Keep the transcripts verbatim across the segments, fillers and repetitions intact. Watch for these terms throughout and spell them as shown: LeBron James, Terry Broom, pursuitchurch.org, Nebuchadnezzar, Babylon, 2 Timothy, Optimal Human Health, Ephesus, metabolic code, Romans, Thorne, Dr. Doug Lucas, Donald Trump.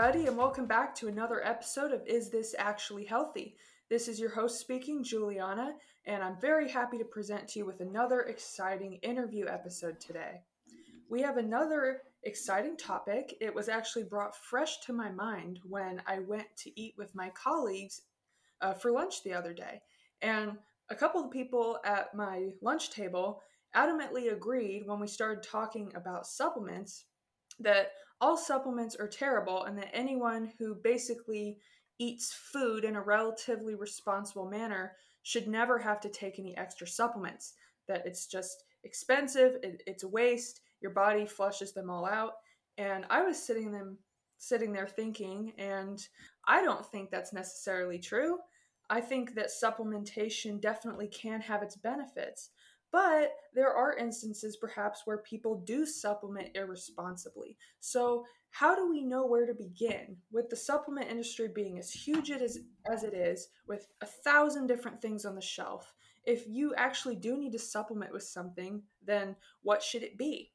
everybody, and welcome back to another episode of Is This Actually Healthy? This is your host speaking, Juliana, and I'm very happy to present to you with another exciting interview episode today. We have another exciting topic. It was actually brought fresh to my mind when I went to eat with my colleagues uh, for lunch the other day, and a couple of people at my lunch table adamantly agreed when we started talking about supplements that all supplements are terrible and that anyone who basically eats food in a relatively responsible manner should never have to take any extra supplements, that it's just expensive, it, it's a waste, your body flushes them all out. And I was sitting them sitting there thinking, and I don't think that's necessarily true. I think that supplementation definitely can have its benefits, but there are instances perhaps where people do supplement irresponsibly. So how do we know where to begin? With the supplement industry being as huge it is, as it is, with a thousand different things on the shelf, if you actually do need to supplement with something, then what should it be?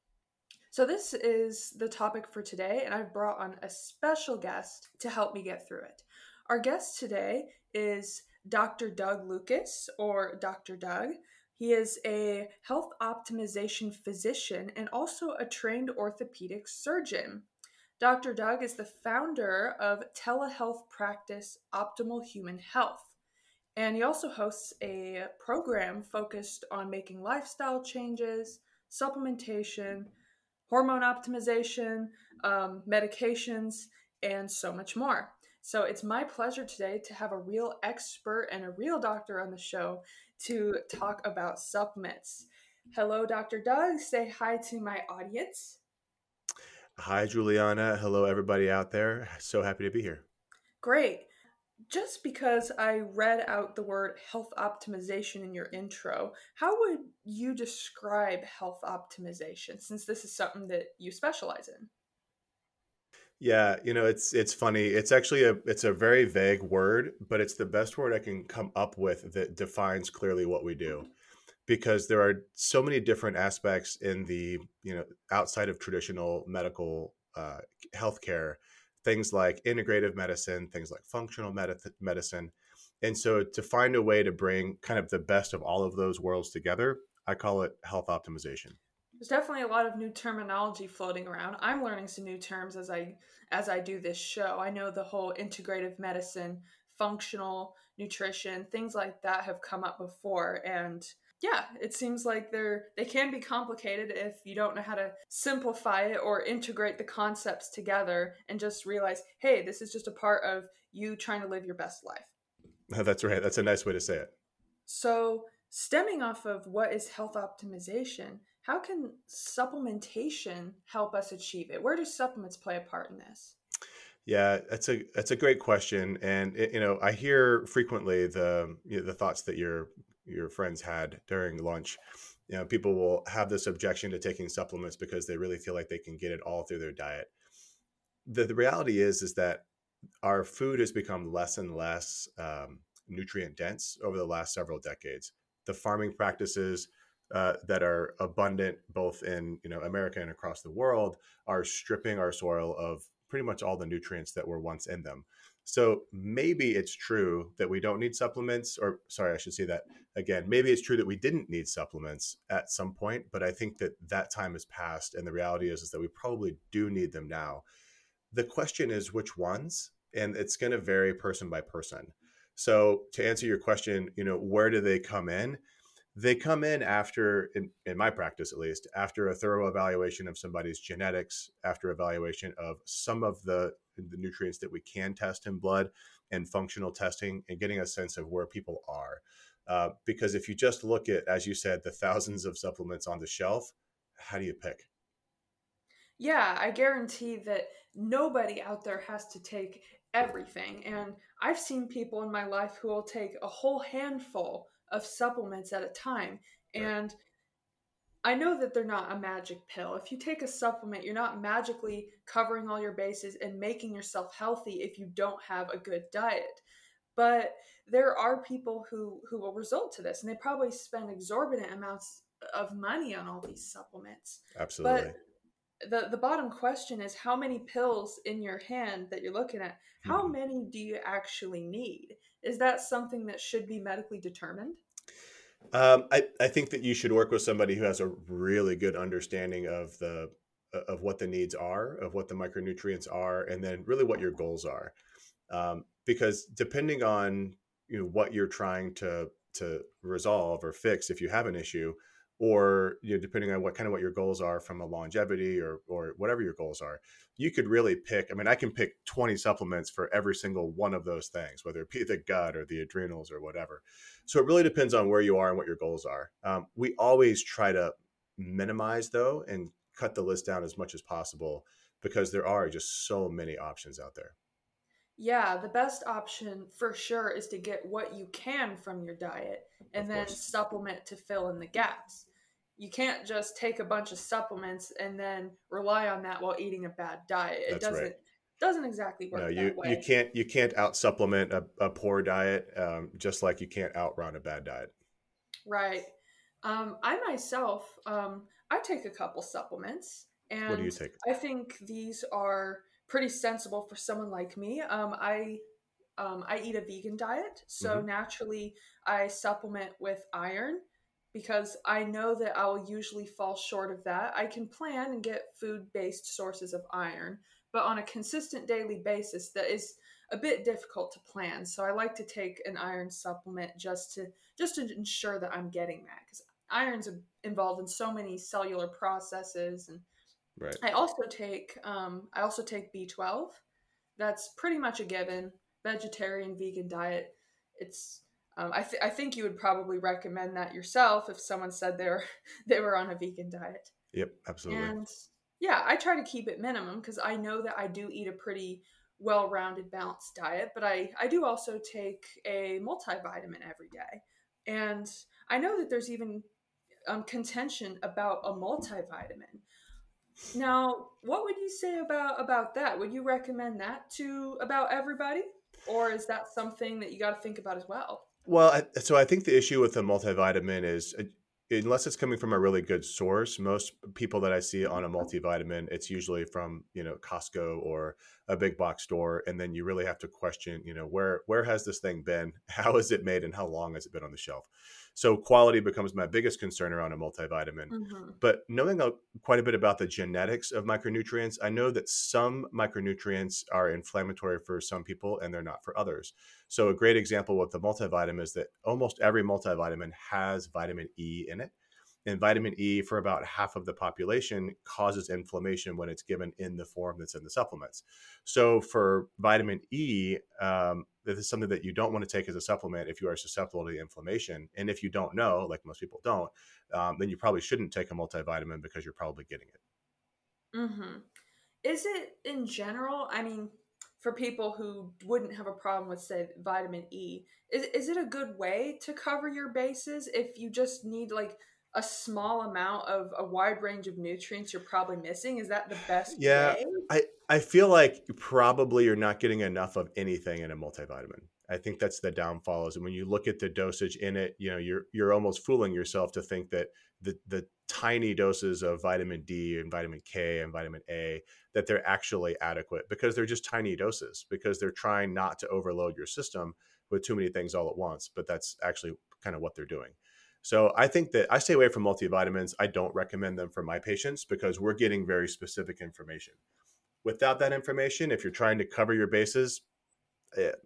So this is the topic for today, and I've brought on a special guest to help me get through it. Our guest today is Doctor Doug Lucas, or Doctor Doug. He is a health optimization physician and also a trained orthopedic surgeon. Doctor Doug is the founder of telehealth practice Optimal Human Health, and he also hosts a program focused on making lifestyle changes, supplementation, hormone optimization, um, medications, and so much more. So it's my pleasure today to have a real expert and a real doctor on the show to talk about supplements. Hello, Doctor Doug. Say hi to my audience. Hi, Juliana. Hello, everybody out there. So happy to be here. Great. Just because I read out the word health optimization in your intro, how would you describe health optimization, since this is something that you specialize in? Yeah, you know, it's it's funny. It's actually a it's a very vague word, but it's the best word I can come up with that defines clearly what we do, because there are so many different aspects in the, you know, outside of traditional medical uh, healthcare, things like integrative medicine, things like functional med- medicine. And so to find a way to bring kind of the best of all of those worlds together, I call it health optimization. There's definitely a lot of new terminology floating around. I'm learning some new terms as I as I do this show. I know the whole integrative medicine, functional nutrition, things like that have come up before. And yeah, it seems like they're they can be complicated if you don't know how to simplify it or integrate the concepts together and just realize, hey, this is just a part of you trying to live your best life. That's right. That's a nice way to say it. So stemming off of what is health optimization, how can supplementation help us achieve it? Where do supplements play a part in this? Yeah, that's a that's a great question, and it, you know, I hear frequently the you know, the thoughts that your your friends had during lunch. You know, people will have this objection to taking supplements because they really feel like they can get it all through their diet. The, the reality is is that our food has become less and less um, nutrient dense over the last several decades. The farming practices Uh, that are abundant both in you know America and across the world are stripping our soil of pretty much all the nutrients that were once in them. So maybe it's true that we don't need supplements, or sorry, I should say that again. Maybe it's true that we didn't need supplements at some point, but I think that that time has passed, and the reality is, is that we probably do need them now. The question is which ones, and it's going to vary person by person. So to answer your question, you know, where do they come in? They come in after, in, in my practice at least, after a thorough evaluation of somebody's genetics, after evaluation of some of the, the nutrients that we can test in blood and functional testing and getting a sense of where people are. Uh, because if you just look at, as you said, the thousands of supplements on the shelf, how do you pick? Yeah, I guarantee that nobody out there has to take everything. And I've seen people in my life who will take a whole handful of supplements at a time. And right. I know that they're not a magic pill. If you take a supplement, you're not magically covering all your bases and making yourself healthy if you don't have a good diet. But there are people who, who will resort to this, and they probably spend exorbitant amounts of money on all these supplements. Absolutely. But the, the bottom question is how many pills in your hand that you're looking at, how many do you actually need? Is that something that should be medically determined? Um, I, I think that you should work with somebody who has a really good understanding of the of what the needs are, of what the micronutrients are, and then really what your goals are. Um, because depending on you know, what you're trying to to resolve or fix if you have an issue, or you know, depending on what kind of what your goals are from a longevity or or whatever your goals are, you could really pick, I mean, I can pick twenty supplements for every single one of those things, whether it be the gut or the adrenals or whatever. So it really depends on where you are and what your goals are. Um, we always try to minimize though and cut the list down as much as possible because there are just so many options out there. Yeah, the best option for sure is to get what you can from your diet and then supplement to fill in the gaps. You can't just take a bunch of supplements and then rely on that while eating a bad diet. It That's doesn't right. doesn't exactly work no, you, that way. You can't you can't out supplement a, a poor diet, um, just like you can't outrun a bad diet. Right. Um, I myself, um, I take a couple supplements, and what do you take? I think these are pretty sensible for someone like me. Um, I um, I eat a vegan diet, so mm-hmm. naturally I supplement with iron because I know that I will usually fall short of that. I can plan and get food-based sources of iron, but on a consistent daily basis, that is a bit difficult to plan. So I like to take an iron supplement just to just to ensure that I'm getting that, because iron's involved in so many cellular processes. And right. I also take um, I also take B twelve. That's pretty much a given. Vegetarian, vegan diet. It's um, I th- I think you would probably recommend that yourself if someone said they were they were on a vegan diet. Yep, absolutely. And yeah, I try to keep it minimum because I know that I do eat a pretty well-rounded, balanced diet. But I I do also take a multivitamin every day, and I know that there's even um, contention about a multivitamin. Now, what would you say about, about that? Would you recommend that to about everybody? Or is that something that you got to think about as well? Well, I, so I think the issue with the multivitamin is, uh, unless it's coming from a really good source, most people that I see on a multivitamin, it's usually from, you know, Costco or a big box store. And then you really have to question, you know, where, where has this thing been? How is it made? And how long has it been on the shelf? So quality becomes my biggest concern around a multivitamin. Mm-hmm. But knowing a, quite a bit about the genetics of micronutrients, I know that some micronutrients are inflammatory for some people and they're not for others. So a great example with the multivitamin is that almost every multivitamin has vitamin E in it. And vitamin E for about half of the population causes inflammation when it's given in the form that's in the supplements. So for vitamin E, um, this is something that you don't want to take as a supplement if you are susceptible to inflammation. And if you don't know, like most people don't, um, then you probably shouldn't take a multivitamin because you're probably getting it. Mm-hmm. Is it in general, I mean, for people who wouldn't have a problem with, say, vitamin E, is, is it a good way to cover your bases if you just need like a small amount of a wide range of nutrients you're probably missing? Is that the best yeah, way? Yeah, I, I feel like probably you're not getting enough of anything in a multivitamin. I think that's the downfall is when you look at the dosage in it, you know, you're you're almost fooling yourself to think that the the tiny doses of vitamin D and vitamin K and vitamin A, that they're actually adequate because they're just tiny doses because they're trying not to overload your system with too many things all at once. But that's actually kind of what they're doing. So I think that I stay away from multivitamins. I don't recommend them for my patients because we're getting very specific information. Without that information, if you're trying to cover your bases,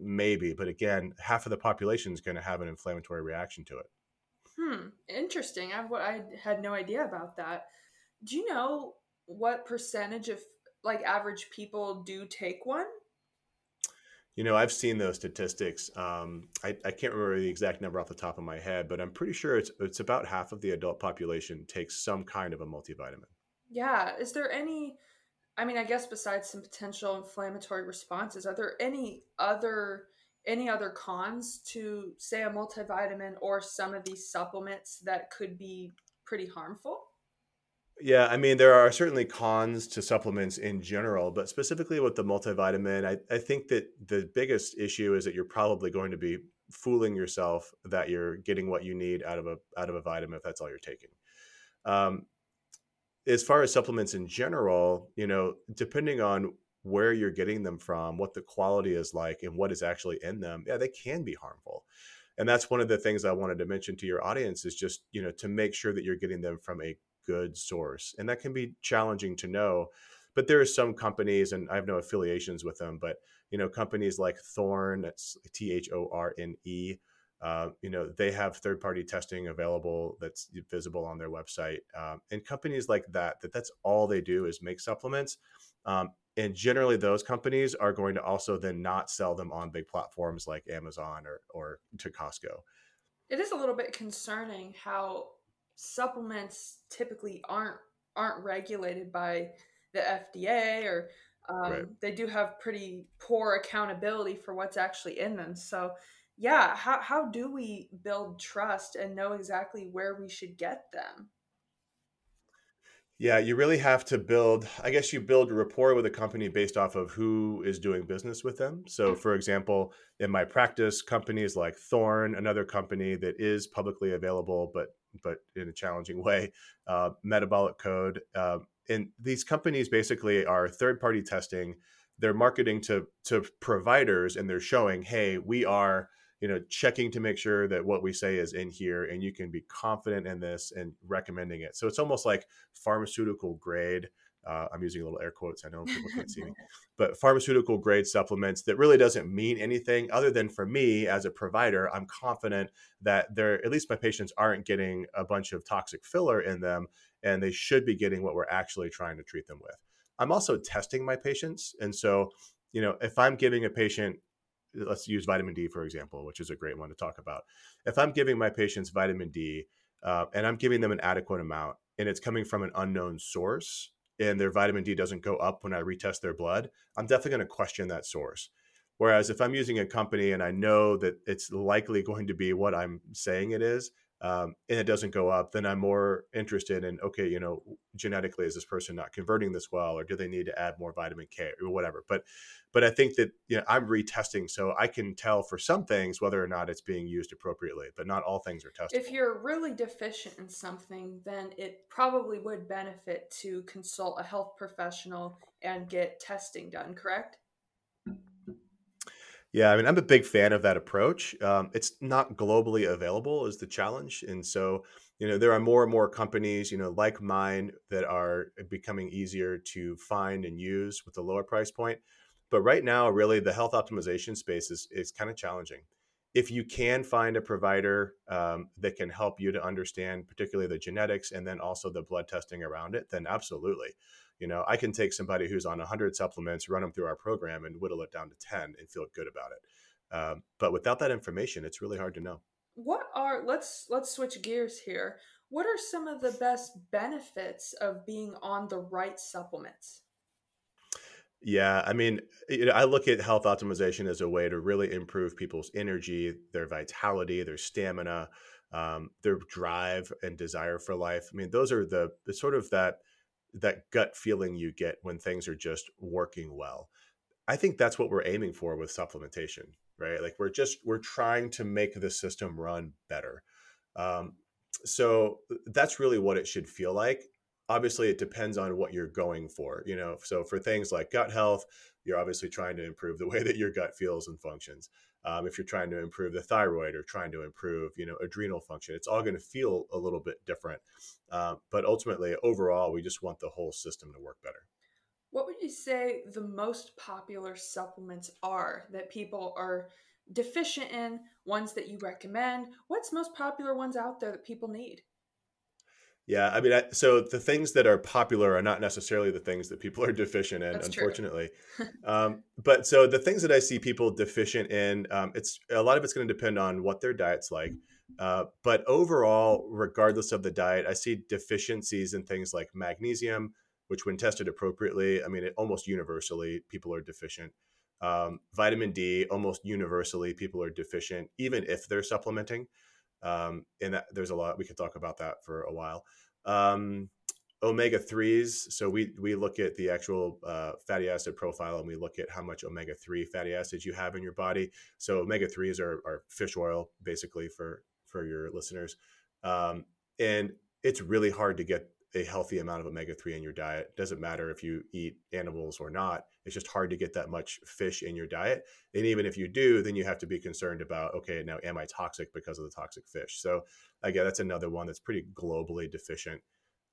maybe. But again, half of the population is going to have an inflammatory reaction to it. Hmm. Interesting. I, I had no idea about that. Do you know what percentage of like average people do take one? You know, I've seen those statistics. Um, I, I can't remember the exact number off the top of my head, but I'm pretty sure it's it's about half of the adult population takes some kind of a multivitamin. Yeah. Is there any, I mean, I guess besides some potential inflammatory responses, are there any other any other cons to, say, a multivitamin or some of these supplements that could be pretty harmful? Yeah, I mean, there are certainly cons to supplements in general, but specifically with the multivitamin, I, I think that the biggest issue is that you're probably going to be fooling yourself that you're getting what you need out of a out of a vitamin if that's all you're taking. Um, as far as supplements in general, you know, depending on where you're getting them from, what the quality is like, and what is actually in them, yeah, they can be harmful. And that's one of the things I wanted to mention to your audience is just, you know, to make sure that you're getting them from a good source. And that can be challenging to know, but there are some companies, and I have no affiliations with them, but, you know, companies like Thorne, that's T H O R N E, uh, you know, they have third-party testing available that's visible on their website. Um, and companies like that, that that's all they do is make supplements. Um, And generally those companies are going to also then not sell them on big platforms like Amazon or, or to Costco. It is a little bit concerning how supplements typically aren't aren't regulated by the F D A, or um, right. they do have pretty poor accountability for what's actually in them. So yeah, how how do we build trust and know exactly where we should get them? Yeah, you really have to build, I guess you build rapport with a company based off of who is doing business with them. So for example, in my practice, companies like Thorne, another company that is publicly available, but but in a challenging way, uh, Metabolic Code. Uh, and these companies basically are third-party testing. They're marketing to to providers, and they're showing, hey, we are, you know, checking to make sure that what we say is in here and you can be confident in this and recommending it. So it's almost like pharmaceutical grade. Uh, I'm using little air quotes. I know people can't see me, but pharmaceutical grade supplements that really doesn't mean anything other than for me as a provider, I'm confident that they're, at least my patients aren't getting a bunch of toxic filler in them, and they should be getting what we're actually trying to treat them with. I'm also testing my patients. And so, you know, if I'm giving a patient, let's use vitamin D, for example, which is a great one to talk about. If I'm giving my patients vitamin D uh, and I'm giving them an adequate amount and it's coming from an unknown source and their vitamin D doesn't go up when I retest their blood, I'm definitely going to question that source. Whereas if I'm using a company and I know that it's likely going to be what I'm saying it is, um, and it doesn't go up, then I'm more interested in, okay, you know, genetically, is this person not converting this well, or do they need to add more vitamin K or whatever? But, but I think that, you know, I'm retesting, so I can tell for some things whether or not it's being used appropriately, but not all things are tested. If you're really deficient in something, then it probably would benefit to consult a health professional and get testing done, correct? Yeah, I mean, I'm a big fan of that approach. Um, it's not globally available is the challenge. And so, you know, there are more and more companies, you know, like mine that are becoming easier to find and use with a lower price point. But right now, really, the health optimization space is, is kind of challenging. If you can find a provider um, that can help you to understand particularly the genetics and then also the blood testing around it, then absolutely. You know, I can take somebody who's on one hundred supplements, run them through our program and whittle it down to ten and feel good about it. Um, but without that information, it's really hard to know. What are, let's let's switch gears here. What are some of the best benefits of being on the right supplements? Yeah, I mean, you know, I look at health optimization as a way to really improve people's energy, their vitality, their stamina, um, their drive and desire for life. I mean, those are the, the sort of that that gut feeling you get when things are just working well. I think that's what we're aiming for with supplementation, right? Like we're just we're trying to make the system run better. Um, so that's really what it should feel like. Obviously, it depends on what you're going for, you know. So for things like gut health, you're obviously trying to improve the way that your gut feels and functions. Um, if you're trying to improve the thyroid or trying to improve, you know, adrenal function, it's all going to feel a little bit different. Uh, but ultimately, overall, we just want the whole system to work better. What would you say the most popular supplements are that people are deficient in, ones that you recommend? What's most popular ones out there that people need? Yeah, I mean, I, so the things that are popular are not necessarily the things that people are deficient in, That's unfortunately. um, but so the things that I see people deficient in, um, it's a lot of it's going to depend on what their diet's like. Uh, but overall, regardless of the diet, I see deficiencies in things like magnesium, which when tested appropriately, I mean, it, almost universally, people are deficient. Um, vitamin D, almost universally, people are deficient, even if they're supplementing. Um, and that, there's a lot, we could talk about that for a while. Um, omega threes. So we, we look at the actual, uh, fatty acid profile, and we look at how much omega three fatty acids you have in your body. So omega threes are, are fish oil basically for, for your listeners. Um, and it's really hard to get a healthy amount of omega three in your diet. Doesn't matter if you eat animals or not. It's just hard to get that much fish in your diet. And even if you do, then you have to be concerned about, okay, now am I toxic because of the toxic fish? So again, that's another one that's pretty globally deficient.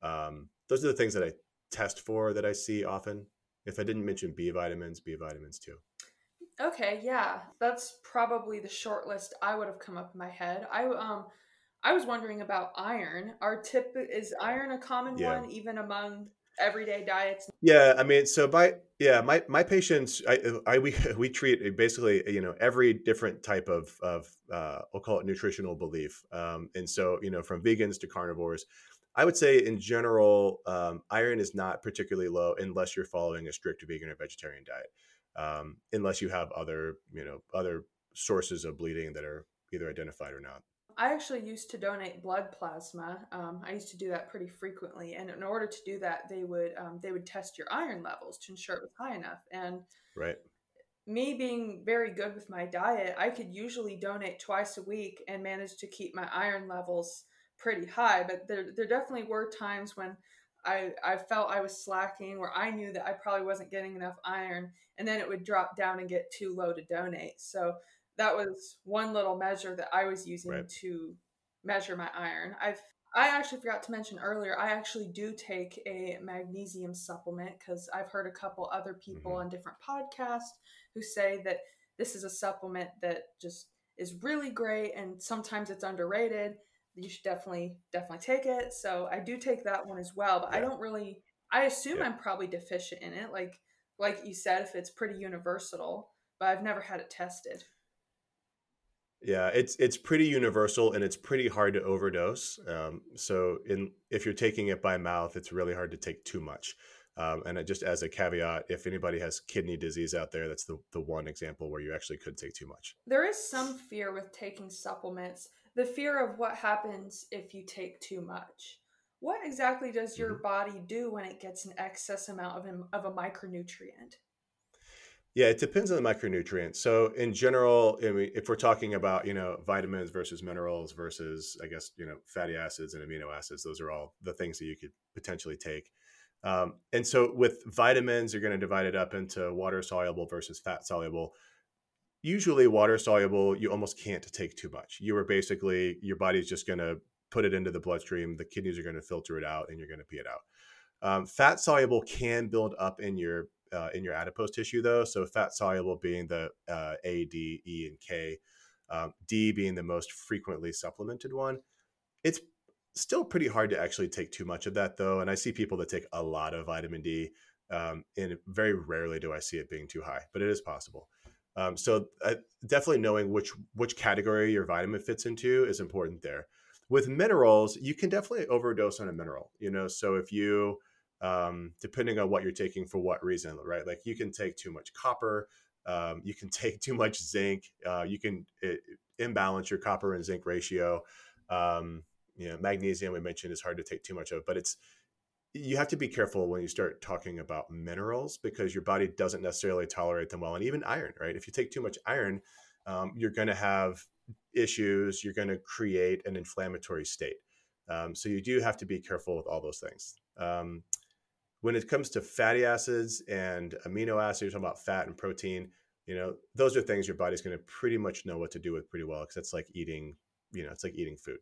Um, those are the things that I test for that I see often. If I didn't mention B vitamins, B vitamins too. Okay, yeah, that's probably the short list I would have come up in my head. I um, I was wondering about iron. Our tip is iron a common yeah. one even among everyday diets? Yeah, I mean, so by yeah, my my patients, I I we we treat basically you know every different type of of uh, I'll call it nutritional belief, um, and so you know from vegans to carnivores. I would say in general, um, iron is not particularly low unless you're following a strict vegan or vegetarian diet. Um, unless you have other, you know, other sources of bleeding that are either identified or not. I actually used to donate blood plasma. Um, I used to do that pretty frequently, and in order to do that, they would um, they would test your iron levels to ensure it was high enough. And right. me being very good with my diet, I could usually donate twice a week and manage to keep my iron levels pretty high. But there there definitely were times when I, I felt I was slacking, where I knew that I probably wasn't getting enough iron, and then it would drop down and get too low to donate. So that was one little measure that I was using right. to measure my iron. I've, I actually forgot to mention earlier, I actually do take a magnesium supplement because I've heard a couple other people mm-hmm. on different podcasts who say that this is a supplement that just is really great, and sometimes it's underrated. You should definitely, definitely take it. So I do take that one as well, but yeah. I don't really, I assume yeah. I'm probably deficient in it. Like, like you said, if it's pretty universal, but I've never had it tested. Yeah, it's, it's pretty universal, and it's pretty hard to overdose. Um, so in, if you're taking it by mouth, it's really hard to take too much. Um, and it, just as a caveat, if anybody has kidney disease out there, that's the, the one example where you actually could take too much. There is some fear with taking supplements. The fear of what happens if you take too much. What exactly does your mm-hmm. body do when it gets an excess amount of a, of a micronutrient? Yeah, it depends on the micronutrient. So in general, I mean, if we're talking about, you know, vitamins versus minerals versus, I guess, you know, fatty acids and amino acids, those are all the things that you could potentially take. Um, and so with vitamins, you're going to divide it up into water-soluble versus fat-soluble. Usually water soluble, you almost can't take too much. You are basically, your body's just going to put it into the bloodstream. The kidneys are going to filter it out, and you're going to pee it out. Um, fat soluble can build up in your uh, in your adipose tissue though. So fat soluble being the uh, A, D, E, and K, um, D being the most frequently supplemented one. It's still pretty hard to actually take too much of that though. And I see people that take a lot of vitamin D, um, and very rarely do I see it being too high, but it is possible. Um, so uh, definitely knowing which which category your vitamin fits into is important there. With minerals, you can definitely overdose on a mineral, you know, so if you, um, depending on what you're taking for what reason, right? Like you can take too much copper, um, you can take too much zinc, uh, you can it, imbalance your copper and zinc ratio. Um, you know, magnesium we mentioned is hard to take too much of, but it's, you have to be careful when you start talking about minerals because your body doesn't necessarily tolerate them well. And even iron, right? If you take too much iron, um, you're going to have issues. You're going to create an inflammatory state. Um, so you do have to be careful with all those things. Um, when it comes to fatty acids and amino acids, you're talking about fat and protein, you know, those are things your body's going to pretty much know what to do with pretty well. Cause that's like eating, you know, it's like eating food.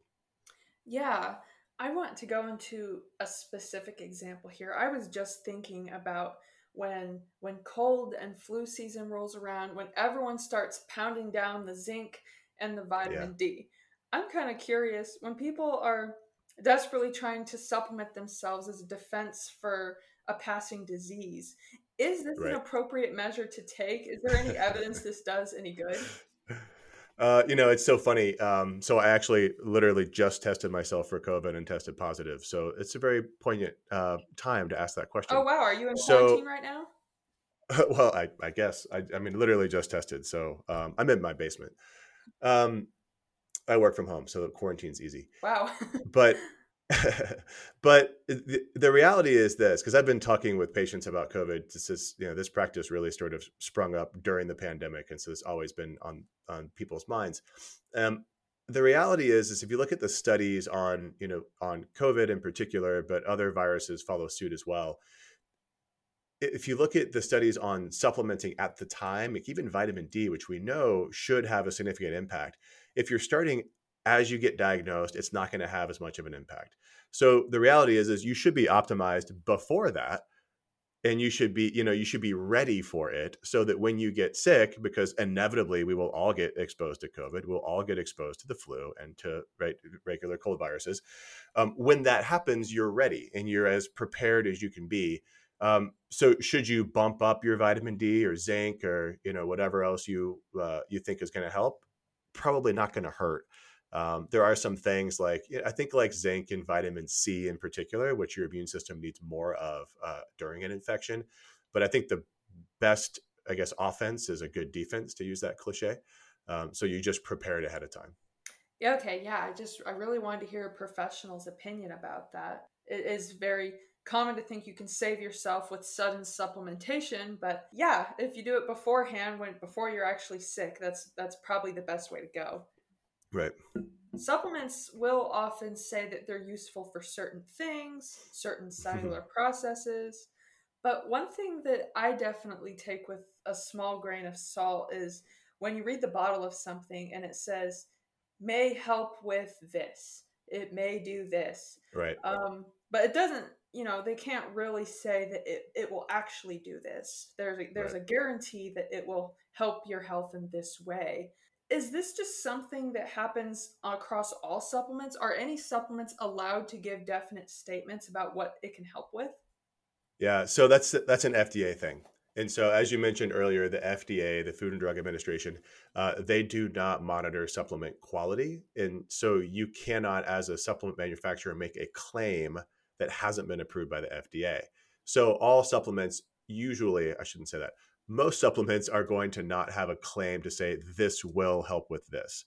Yeah. I want to go into a specific example here. I was just thinking about when when cold and flu season rolls around, when everyone starts pounding down the zinc and the vitamin yeah. D. I'm kind of curious, when people are desperately trying to supplement themselves as a defense for a passing disease, is this right. an appropriate measure to take? Is there any evidence this does any good? Uh, you know, it's so funny. Um, so I actually literally just tested myself for COVID and tested positive. So it's a very poignant uh, time to ask that question. Oh, wow. Are you in quarantine so, right now? Well, I, I guess. I, I mean, literally just tested. So um, I'm in my basement. Um, I work from home, so quarantine's easy. Wow. But but the, the reality is this, because I've been talking with patients about COVID. This is, you know, this practice really sort of sprung up during the pandemic. And so it's always been on, on people's minds. Um, the reality is, is if you look at the studies on, you know, on COVID in particular, but other viruses follow suit as well. If you look at the studies on supplementing at the time, like even vitamin D, which we know should have a significant impact, if you're starting as you get diagnosed, it's not going to have as much of an impact. So the reality is, is you should be optimized before that. And you should be, you know, you should be ready for it so that when you get sick, because inevitably we will all get exposed to COVID, we'll all get exposed to the flu and to right, regular cold viruses. Um, when that happens, you're ready and you're as prepared as you can be. Um, so should you bump up your vitamin D or zinc or, you know, whatever else you, uh, you think is going to help? Probably not going to hurt. Um, there are some things like, I think like zinc and vitamin C in particular, which your immune system needs more of uh, during an infection. But I think the best, I guess, offense is a good defense, to use that cliche. Um, so you just prepare it ahead of time. Yeah. Okay. Yeah. I just, I really wanted to hear a professional's opinion about that. It is very common to think you can save yourself with sudden supplementation, but yeah, if you do it beforehand, when before you're actually sick, that's, that's probably the best way to go. Right. Supplements will often say that they're useful for certain things, certain cellular mm-hmm. processes. But one thing that I definitely take with a small grain of salt is when you read the bottle of something and it says, may help with this, it may do this. Right. Um, but it doesn't, you know, they can't really say that it, it will actually do this. There's a, there's right. a guarantee that it will help your health in this way. Is this just something that happens across all supplements? Are any supplements allowed to give definite statements about what it can help with? Yeah, so that's that's an F D A thing. And so as you mentioned earlier, the F D A, the Food and Drug Administration, uh, they do not monitor supplement quality. And so you cannot, as a supplement manufacturer, make a claim that hasn't been approved by the F D A. So all supplements usually, I shouldn't say that, most supplements are going to not have a claim to say this will help with this,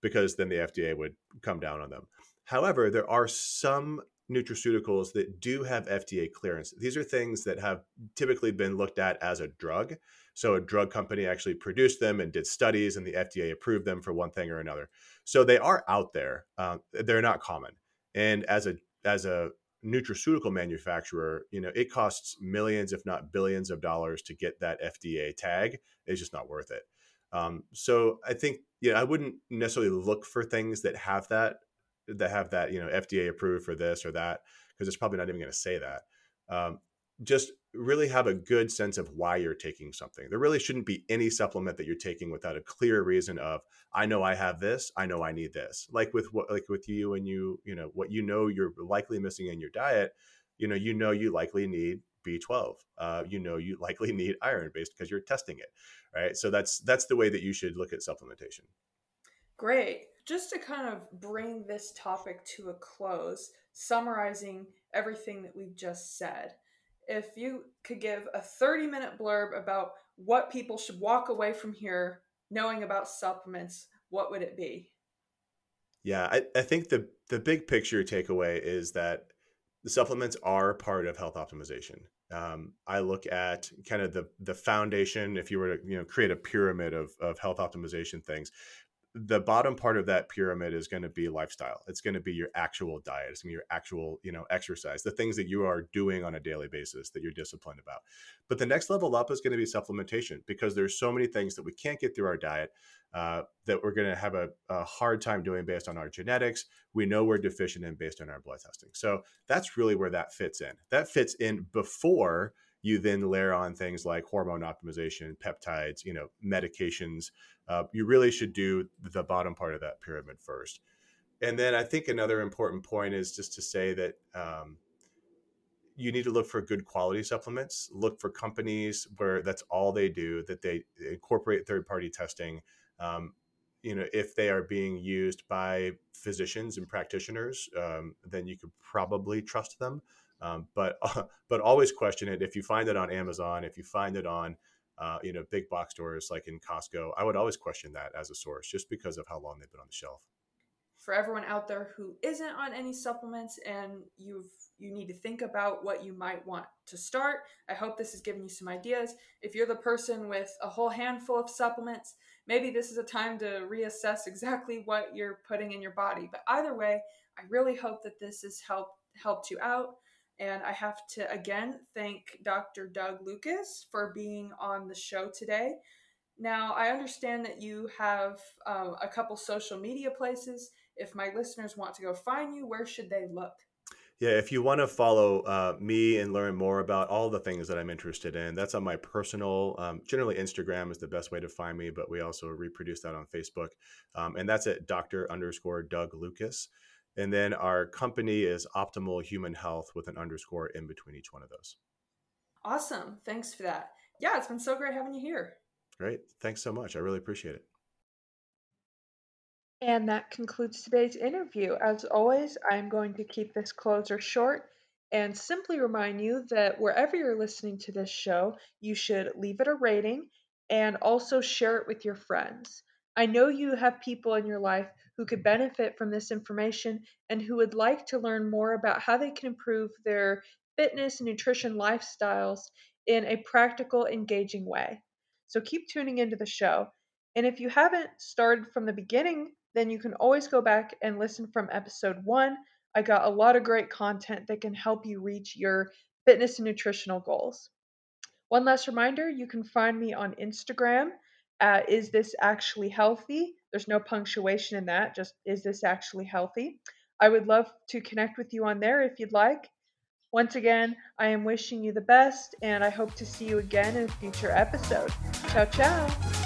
because then the F D A would come down on them. However, there are some nutraceuticals that do have F D A clearance. These are things that have typically been looked at as a drug. So a drug company actually produced them and did studies and the F D A approved them for one thing or another. So they are out there. Um, they're not common. And as a as a nutraceutical manufacturer, you know, it costs millions, if not billions of dollars to get that F D A tag. It's just not worth it. Um, so I think, you know, I wouldn't necessarily look for things that have that, that have that, you know, F D A approved for this or that, because it's probably not even going to say that. Um, just really have a good sense of why you're taking something. There really shouldn't be any supplement that you're taking without a clear reason of, I know I have this, I know I need this. Like with what, like with you and you, you know, what you know you're likely missing in your diet, you know, you know, you likely need B twelve. Uh, you know, you likely need iron based because you're testing it, right? So that's, that's the way that you should look at supplementation. Great. Just to kind of bring this topic to a close, summarizing everything that we've just said, if you could give a thirty minute blurb about what people should walk away from here knowing about supplements, what would it be? Yeah, I, I think the, the big picture takeaway is that the supplements are part of health optimization. Um, I look at kind of the, the foundation, if you were to, you know, create a pyramid of, of health optimization things, the bottom part of that pyramid is going to be lifestyle. It's going to be your actual diet. It's going to be your actual, you know, exercise, the things that you are doing on a daily basis that you're disciplined about. But the next level up is going to be supplementation, because there's so many things that we can't get through our diet uh, that we're going to have a, a hard time doing based on our genetics. We know we're deficient in based on our blood testing. So that's really where that fits in. That fits in before you then layer on things like hormone optimization, peptides, you know, medications. Uh, you really should do the bottom part of that pyramid first. And then I think another important point is just to say that um, you need to look for good quality supplements, look for companies where that's all they do, that they incorporate third-party testing. Um, you know, if they are being used by physicians and practitioners, um, then you could probably trust them. Um, but uh, but always question it. If you find it on Amazon, if you find it on uh, you know big box stores like in Costco, I would always question that as a source, just because of how long they've been on the shelf. for everyone out there who isn't on any supplements and you've you need to think about what you might want to start, I hope this has given you some ideas. If you're the person with a whole handful of supplements, maybe this is a time to reassess exactly what you're putting in your body. But either way, I really hope that this has helped helped you out. And I have to, again, thank Doctor Doug Lucas for being on the show today. Now, I understand that you have um, a couple social media places. If my listeners want to go find you, where should they look? Yeah, if you want to follow uh, me and learn more about all the things that I'm interested in, that's on my personal, um, generally Instagram is the best way to find me, but we also reproduce that on Facebook. Um, and that's at Doctor underscore Doug Lucas. And then our company is Optimal Human Health with an underscore in between each one of those. Awesome. Thanks for that. Yeah, it's been so great having you here. Great. Thanks so much. I really appreciate it. And that concludes today's interview. As always, I'm going to keep this closer short and simply remind you that wherever you're listening to this show, you should leave it a rating and also share it with your friends. I know you have people in your life who could benefit from this information and who would like to learn more about how they can improve their fitness and nutrition lifestyles in a practical, engaging way. So keep tuning into the show. And if you haven't started from the beginning, then you can always go back and listen from episode one. I got a lot of great content that can help you reach your fitness and nutritional goals. One last reminder, you can find me on Instagram. Uh, is this actually healthy? There's no punctuation in that, just is this actually healthy? I would love to connect with you on there if you'd like. Once again, I am wishing you the best, and I hope to see you again in a future episode. Ciao, ciao.